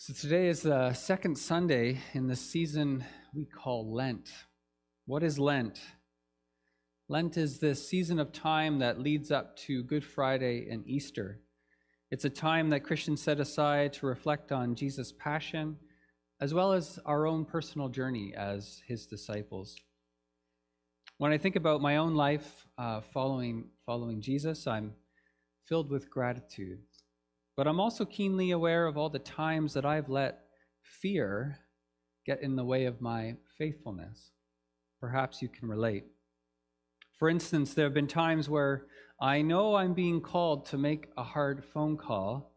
So today is the second Sunday in the season we call Lent. What is Lent? Lent is this season of time that leads up to Good Friday and Easter. It's a time that Christians set aside to reflect on Jesus' passion, as well as our own personal journey as his disciples. When I think about my own life following Jesus, I'm filled with gratitude. But I'm also keenly aware of all the times that I've let fear get in the way of my faithfulness. Perhaps you can relate. For instance, there have been times where I know I'm being called to make a hard phone call,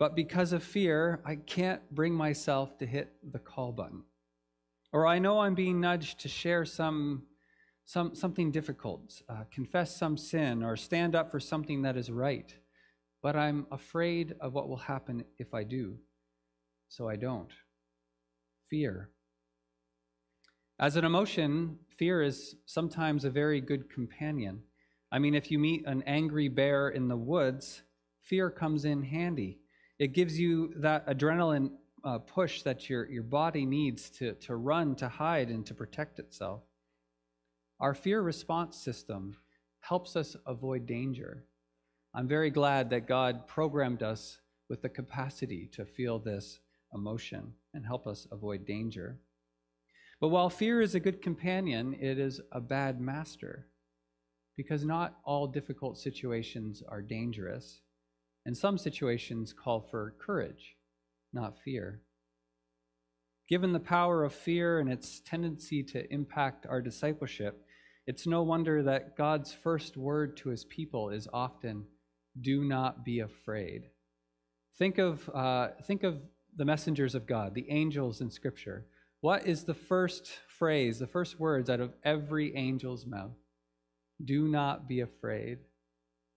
but because of fear, I can't bring myself to hit the call button. Or I know I'm being nudged to share something difficult, confess some sin, or stand up for something that is right. But I'm afraid of what will happen if I do, so I don't. Fear. As an emotion, fear is sometimes a very good companion. I mean, if you meet an angry bear in the woods, fear comes in handy. It gives you that adrenaline push that your body needs to run, to hide, and to protect itself. Our fear response system helps us avoid danger. I'm very glad that God programmed us with the capacity to feel this emotion and help us avoid danger. But while fear is a good companion, it is a bad master, because not all difficult situations are dangerous, and some situations call for courage, not fear. Given the power of fear and its tendency to impact our discipleship, it's no wonder that God's first word to his people is often, "Do not be afraid." Think of the messengers of God, the angels in Scripture. What is the first phrase, the first words out of every angel's mouth? Do not be afraid.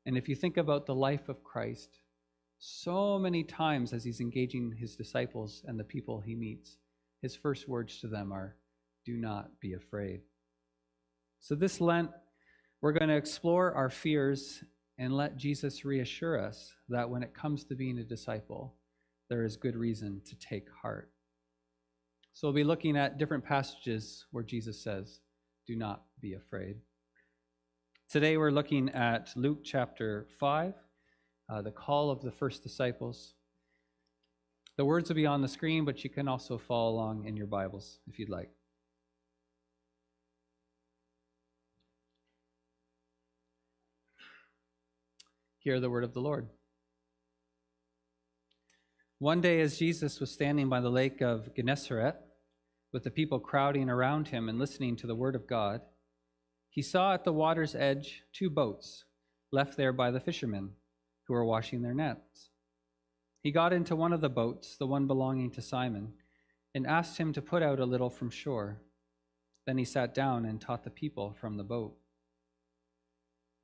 And if you think about the life of Christ, so many times as he's engaging his disciples and the people he meets, his first words to them are, "Do not be afraid." So this Lent, we're going to explore our fears and let Jesus reassure us that when it comes to being a disciple, there is good reason to take heart. So we'll be looking at different passages where Jesus says, "Do not be afraid." Today we're looking at Luke chapter 5, the call of the first disciples. The words will be on the screen, but you can also follow along in your Bibles if you'd like. Hear the word of the Lord. One day as Jesus was standing by the lake of Gennesaret, with the people crowding around him and listening to the word of God, he saw at the water's edge two boats left there by the fishermen who were washing their nets. He got into one of the boats, the one belonging to Simon, and asked him to put out a little from shore. Then he sat down and taught the people from the boat.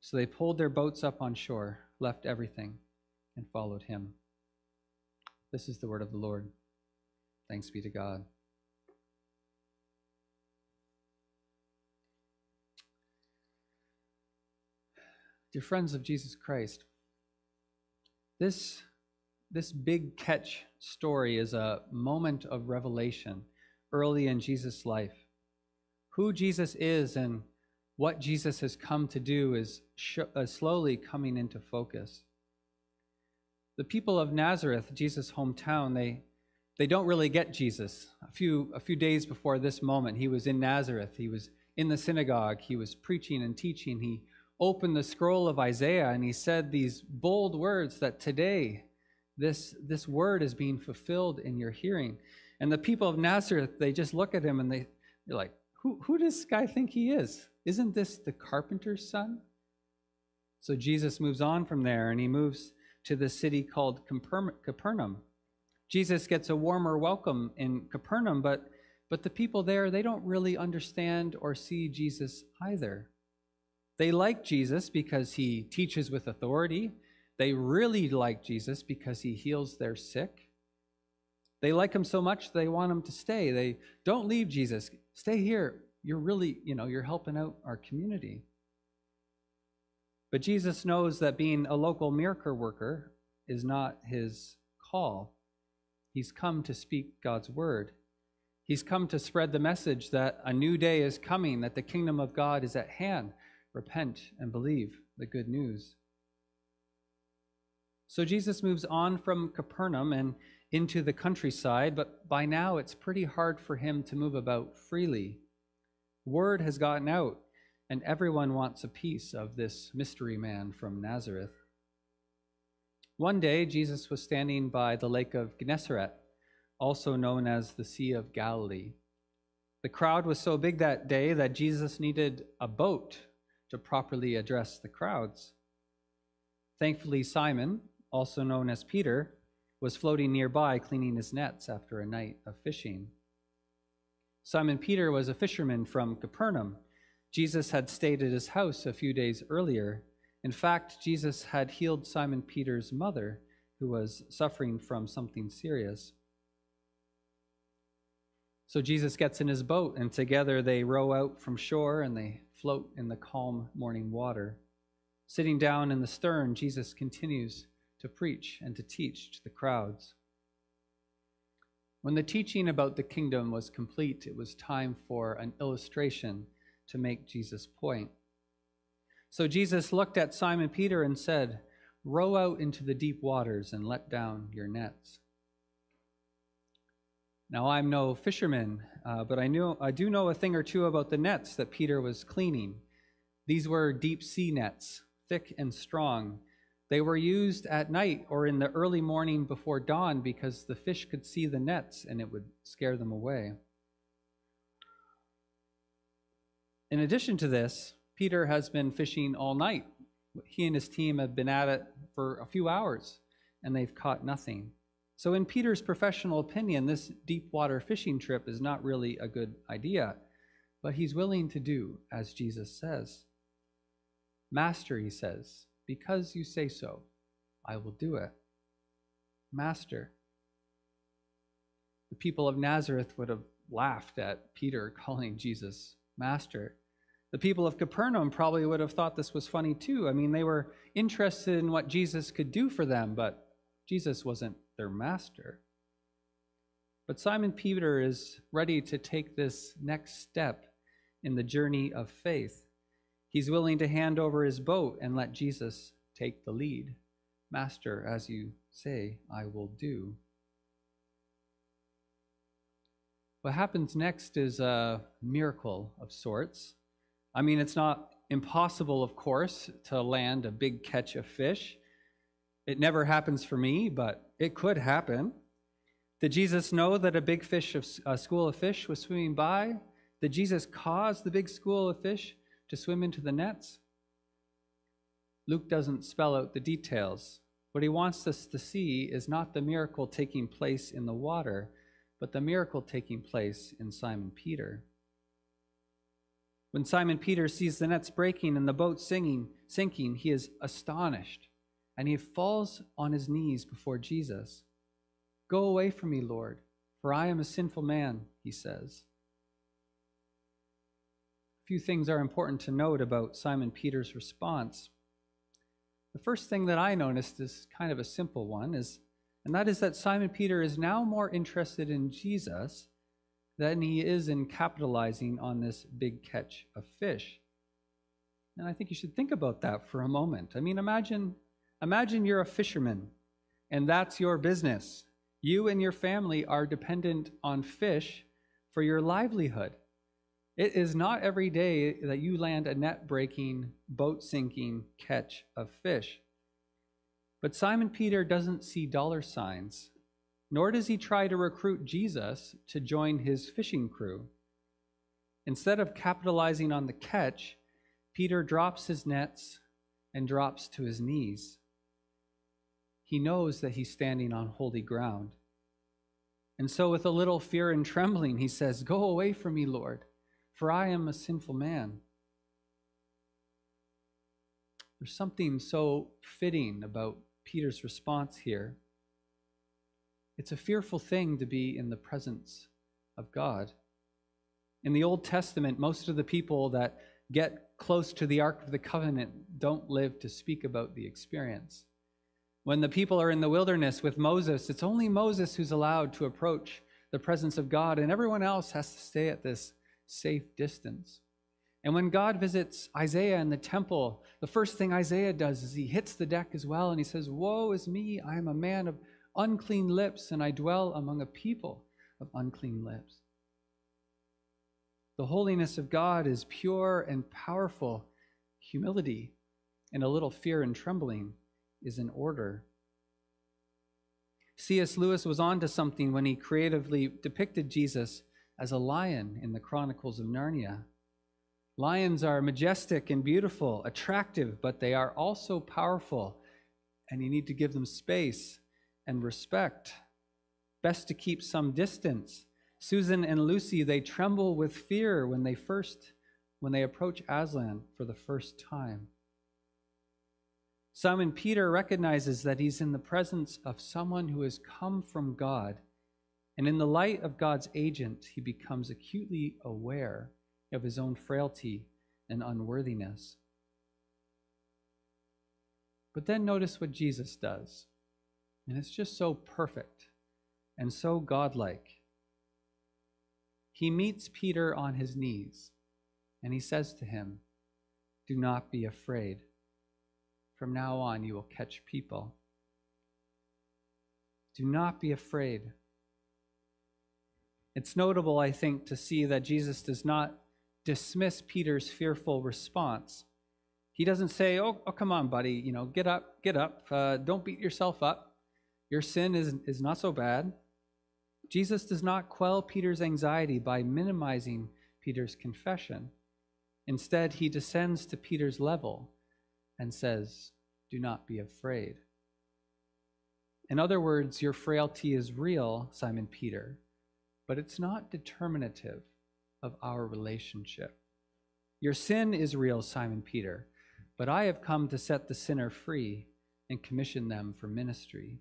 So they pulled their boats up on shore, left everything, and followed him. This is the word of the Lord. Thanks be to God. Dear friends of Jesus Christ, this big catch story is a moment of revelation early in Jesus' life. Who Jesus is and what Jesus has come to do is slowly coming into focus. The people of Nazareth, Jesus' hometown, they they don't really get Jesus. A few days before this moment, he was in Nazareth. He was in the synagogue. He was preaching and teaching. He opened the scroll of Isaiah and he said these bold words that today this word is being fulfilled in your hearing. And the people of Nazareth, they just look at him and they're like, who does this guy think he is? Isn't this the carpenter's son? So Jesus moves on from there and he moves to the city called Capernaum. Jesus gets a warmer welcome in Capernaum, but the people there, they don't really understand or see Jesus either. They like Jesus because he teaches with authority. They really like Jesus because he heals their sick. They like him so much they want him to stay. They don't leave Jesus. Stay here. You're really, you're helping out our community. But Jesus knows that being a local miracle worker is not his call. He's come to speak God's word. He's come to spread the message that a new day is coming, that the kingdom of God is at hand. Repent and believe the good news. So Jesus moves on from Capernaum and into the countryside, but by now it's pretty hard for him to move about freely. Word has gotten out, and everyone wants a piece of this mystery man from Nazareth. One day, Jesus was standing by the lake of Gennesaret, also known as the Sea of Galilee. The crowd was so big that day that Jesus needed a boat to properly address the crowds. Thankfully, Simon, also known as Peter, was floating nearby cleaning his nets after a night of fishing. Simon Peter was a fisherman from Capernaum. Jesus had stayed at his house a few days earlier. In fact, Jesus had healed Simon Peter's mother, who was suffering from something serious. So Jesus gets in his boat, and together they row out from shore and they float in the calm morning water. Sitting down in the stern, Jesus continues to preach and to teach to the crowds. When the teaching about the kingdom was complete, it was time for an illustration to make Jesus' point. So Jesus looked at Simon Peter and said, "Row out into the deep waters and let down your nets." Now, I'm no fisherman, but I do know a thing or two about the nets that Peter was cleaning. These were deep sea nets, thick and strong. They were used at night or in the early morning before dawn because the fish could see the nets and it would scare them away. In addition to this, Peter has been fishing all night. He and his team have been at it for a few hours and they've caught nothing. So in Peter's professional opinion, this deep water fishing trip is not really a good idea, but he's willing to do as Jesus says. "Master," he says, "because you say so, I will do it." Master. The people of Nazareth would have laughed at Peter calling Jesus Master. The people of Capernaum probably would have thought this was funny too. I mean, they were interested in what Jesus could do for them, but Jesus wasn't their master. But Simon Peter is ready to take this next step in the journey of faith. He's willing to hand over his boat and let Jesus take the lead. "Master, as you say, I will do." What happens next is a miracle of sorts. I mean, it's not impossible, of course, to land a big catch of fish. It never happens for me, but it could happen. Did Jesus know that a school of fish was swimming by? Did Jesus cause the big school of fish to swim into the nets? Luke doesn't spell out the details. What he wants us to see is not the miracle taking place in the water, but the miracle taking place in Simon Peter. When Simon Peter sees the nets breaking and the boat sinking, he is astonished, and he falls on his knees before Jesus. "Go away from me, Lord, for I am a sinful man," he says. Few things are important to note about Simon Peter's response. The first thing that I noticed is kind of a simple one, and that is that Simon Peter is now more interested in Jesus than he is in capitalizing on this big catch of fish. And I think you should think about that for a moment. I mean, imagine you're a fisherman, and that's your business. You and your family are dependent on fish for your livelihood. It is not every day that you land a net-breaking, boat-sinking catch of fish. But Simon Peter doesn't see dollar signs, nor does he try to recruit Jesus to join his fishing crew. Instead of capitalizing on the catch, Peter drops his nets and drops to his knees. He knows that he's standing on holy ground. And so with a little fear and trembling, he says, "Go away from me, Lord, for I am a sinful man." There's something so fitting about Peter's response here. It's a fearful thing to be in the presence of God. In the Old Testament, most of the people that get close to the Ark of the Covenant don't live to speak about the experience. When the people are in the wilderness with Moses, it's only Moses who's allowed to approach the presence of God, and everyone else has to stay at this safe distance. And when God visits Isaiah in the temple, the first thing Isaiah does is he hits the deck as well, and he says, "Woe is me, I am a man of unclean lips, and I dwell among a people of unclean lips." The holiness of God is pure and powerful humility, and a little fear and trembling is in order. C.S. Lewis was onto something when he creatively depicted Jesus as a lion in the Chronicles of Narnia. Lions are majestic and beautiful, attractive, but they are also powerful, and you need to give them space and respect. Best to keep some distance. Susan and Lucy, they tremble with fear when they approach Aslan for the first time. Simon Peter recognizes that he's in the presence of someone who has come from God, and in the light of God's agent, he becomes acutely aware of his own frailty and unworthiness. But then notice what Jesus does, and it's just so perfect and so godlike. He meets Peter on his knees, and he says to him, "Do not be afraid. From now on, you will catch people." Do not be afraid. It's notable, I think, to see that Jesus does not dismiss Peter's fearful response. He doesn't say, oh come on, buddy, you know, get up, don't beat yourself up. Your sin is not so bad. Jesus does not quell Peter's anxiety by minimizing Peter's confession. Instead, he descends to Peter's level and says, "Do not be afraid." In other words, your frailty is real, Simon Peter, but it's not determinative of our relationship. Your sin is real, Simon Peter, but I have come to set the sinner free and commission them for ministry.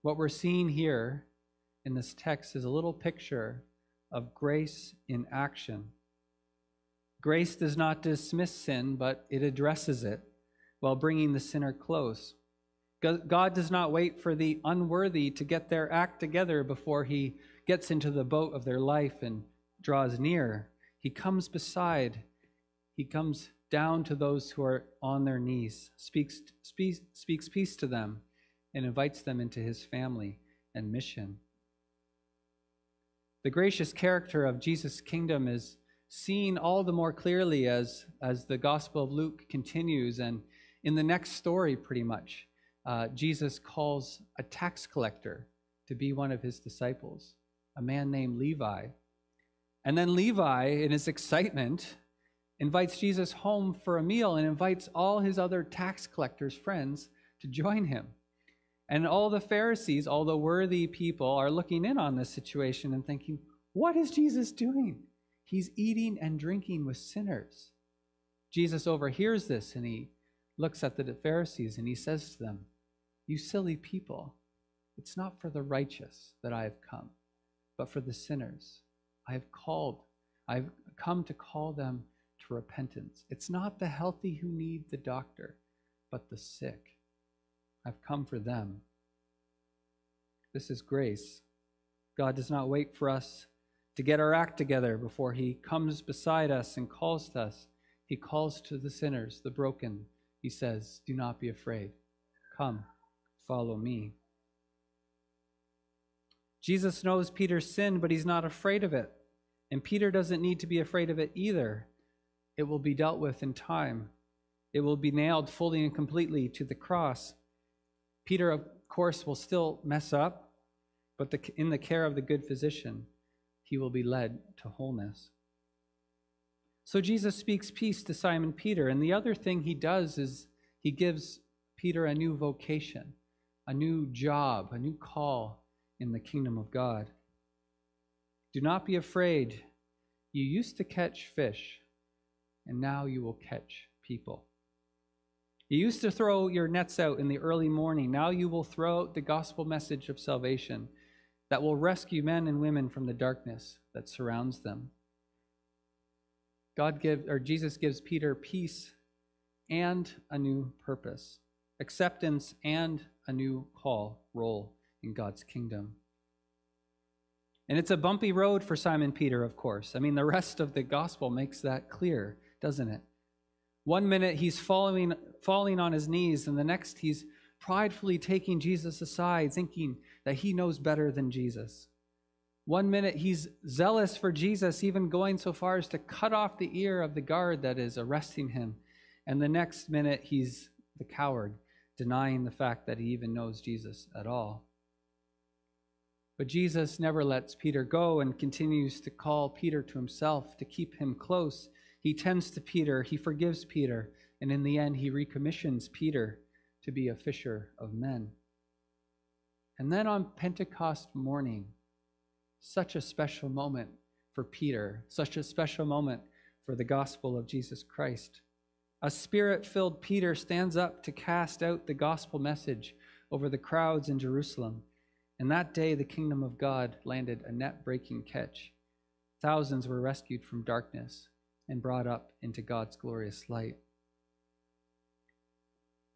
What we're seeing here in this text is a little picture of grace in action. Grace does not dismiss sin, but it addresses it while bringing the sinner close. God does not wait for the unworthy to get their act together before he gets into the boat of their life and draws near. He comes beside. He comes down to those who are on their knees, speaks peace to them, and invites them into his family and mission. The gracious character of Jesus' kingdom is seen all the more clearly as the Gospel of Luke continues, and in the next story, pretty much, Jesus calls a tax collector to be one of his disciples, a man named Levi. And then Levi, in his excitement, invites Jesus home for a meal and invites all his other tax collectors' friends to join him. And all the Pharisees, all the worthy people, are looking in on this situation and thinking, what is Jesus doing? He's eating and drinking with sinners. Jesus overhears this, and he looks at the Pharisees and he says to them, "You silly people, it's not for the righteous that I have come, but for the sinners. I've come to call them to repentance. It's not the healthy who need the doctor, but the sick. I've come for them." This is grace. God does not wait for us to get our act together before he comes beside us and calls to us. He calls to the sinners, the broken. He says, "Do not be afraid. Come, follow me." Jesus knows Peter's sin, but he's not afraid of it. And Peter doesn't need to be afraid of it either. It will be dealt with in time. It will be nailed fully and completely to the cross. Peter, of course, will still mess up, but in the care of the good physician, he will be led to wholeness. So Jesus speaks peace to Simon Peter, and the other thing he does is he gives Peter a new vocation, a new job, a new call in the kingdom of God. Do not be afraid. You used to catch fish, and now you will catch people. You used to throw your nets out in the early morning. Now you will throw out the gospel message of salvation that will rescue men and women from the darkness that surrounds them. Jesus gives Peter peace and a new purpose, acceptance and a new role in God's kingdom. And it's a bumpy road for Simon Peter, of course. I mean, the rest of the gospel makes that clear, doesn't it? One minute he's falling on his knees, and the next he's pridefully taking Jesus aside, thinking that he knows better than Jesus. One minute he's zealous for Jesus, even going so far as to cut off the ear of the guard that is arresting him. And the next minute he's the coward, denying the fact that he even knows Jesus at all. But Jesus never lets Peter go and continues to call Peter to himself, to keep him close. He tends to Peter, he forgives Peter, and in the end he recommissions Peter to be a fisher of men. And then on Pentecost morning, such a special moment for Peter, such a special moment for the gospel of Jesus Christ. A spirit-filled Peter stands up to cast out the gospel message over the crowds in Jerusalem. And that day, the kingdom of God landed a net-breaking catch. Thousands were rescued from darkness and brought up into God's glorious light.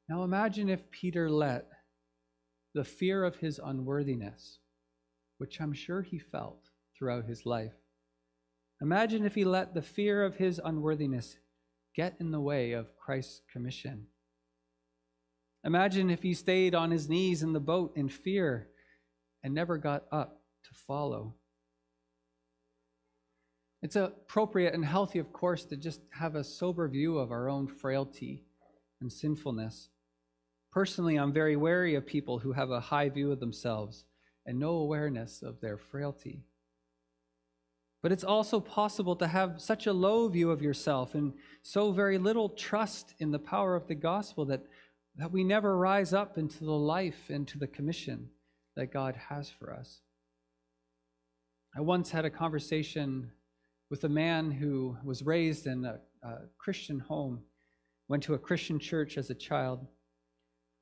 Now imagine if Peter let the fear of his unworthiness, which I'm sure he felt throughout his life, imagine if he let the fear of his unworthiness get in the way of Christ's commission. Imagine if he stayed on his knees in the boat in fear and never got up to follow. It's appropriate and healthy, of course, to just have a sober view of our own frailty and sinfulness. Personally, I'm very wary of people who have a high view of themselves and no awareness of their frailty. But it's also possible to have such a low view of yourself and so very little trust in the power of the gospel that we never rise up into the life and to the commission that God has for us. I once had a conversation with a man who was raised in a Christian home, went to a Christian church as a child.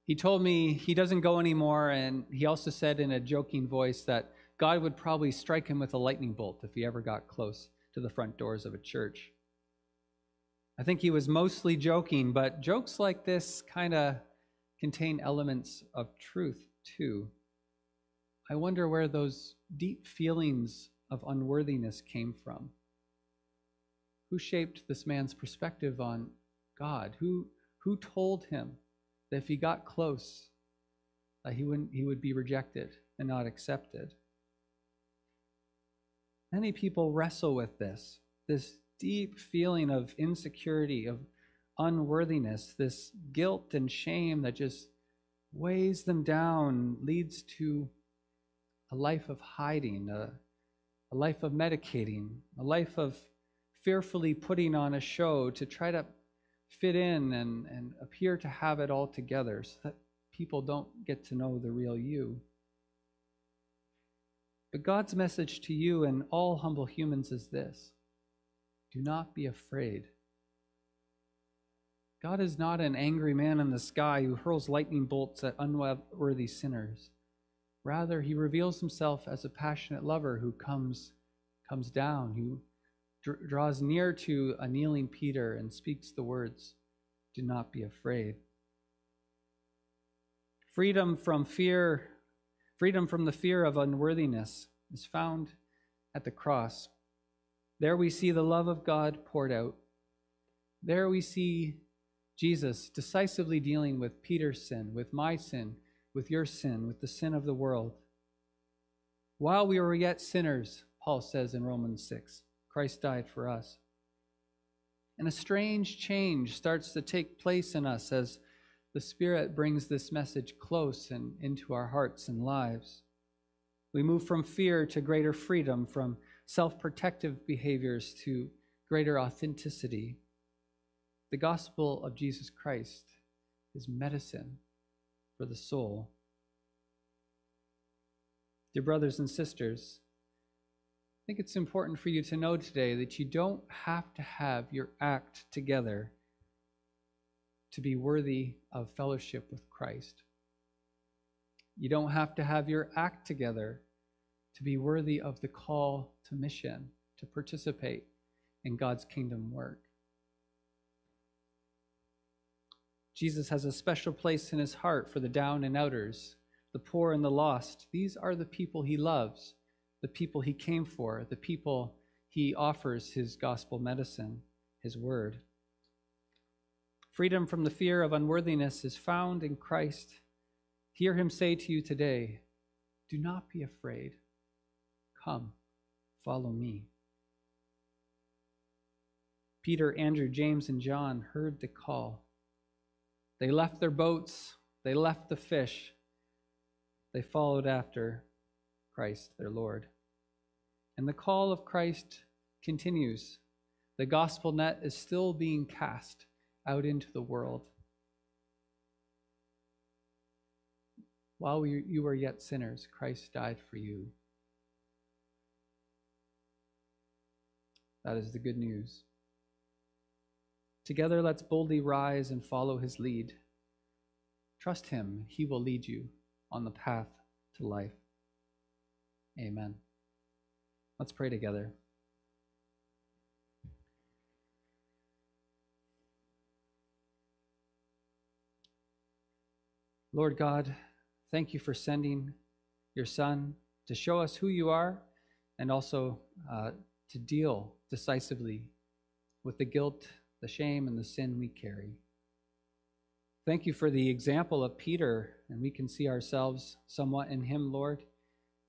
He told me he doesn't go anymore, and he also said in a joking voice that God would probably strike him with a lightning bolt if he ever got close to the front doors of a church. I think he was mostly joking, but jokes like this kind of contain elements of truth too. I wonder where those deep feelings of unworthiness came from. Who shaped this man's perspective on God? Who told him that if he got close, that he would be rejected and not accepted? Many people wrestle with this deep feeling of insecurity, of unworthiness, this guilt and shame that just weighs them down, leads to a life of hiding, a life of medicating, a life of fearfully putting on a show to try to fit in and appear to have it all together so that people don't get to know the real you. But God's message to you and all humble humans is this: do not be afraid. God is not an angry man in the sky who hurls lightning bolts at unworthy sinners. Rather, he reveals himself as a passionate lover who comes down, who draws near to a kneeling Peter and speaks the words, "Do not be afraid." Freedom from fear, freedom from the fear of unworthiness is found at the cross. There we see the love of God poured out. There we see Jesus decisively dealing with Peter's sin, with my sin, with your sin, with the sin of the world. While we were yet sinners, Paul says in Romans 6, Christ died for us. And a strange change starts to take place in us as the Spirit brings this message close and into our hearts and lives. We move from fear to greater freedom, from self-protective behaviors to greater authenticity. The gospel of Jesus Christ is medicine for the soul. Dear brothers and sisters, I think it's important for you to know today that you don't have to have your act together to be worthy of fellowship with Christ. You don't have to have your act together to be worthy of the call to mission, to participate in God's kingdom work. Jesus has a special place in his heart for the down and outers, the poor and the lost. These are the people he loves, the people he came for, the people he offers his gospel medicine, his word. Freedom from the fear of unworthiness is found in Christ. Hear him say to you today, do not be afraid. Come, follow me. Peter, Andrew, James, and John heard the call. They left their boats, they left the fish, they followed after Christ, their Lord. And the call of Christ continues. The gospel net is still being cast out into the world. While you were yet sinners, Christ died for you. That is the good news. Together, let's boldly rise and follow his lead. Trust him, he will lead you on the path to life. Amen. Let's pray together. Lord God, thank you for sending your Son to show us who you are and also to deal decisively with the guilt, the shame, and the sin we carry. Thank you for the example of Peter, and we can see ourselves somewhat in him, Lord.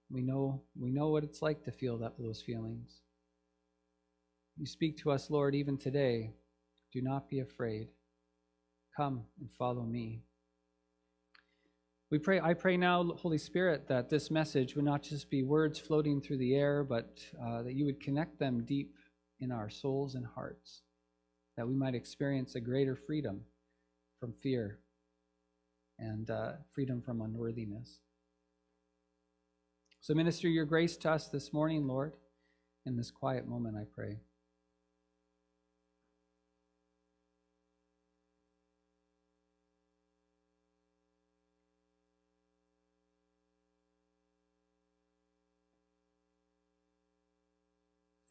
We know what it's like to feel those feelings. You speak to us, Lord, even today. Do not be afraid. Come and follow me. I pray now, Holy Spirit, that this message would not just be words floating through the air, but that you would connect them deep in our souls and hearts, that we might experience a greater freedom from fear and freedom from unworthiness. So minister your grace to us this morning, Lord, in this quiet moment, I pray.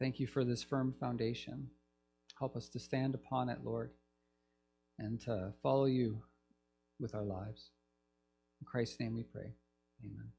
Thank you for this firm foundation. Help us to stand upon it, Lord, and to follow you with our lives. In Christ's name we pray. Amen.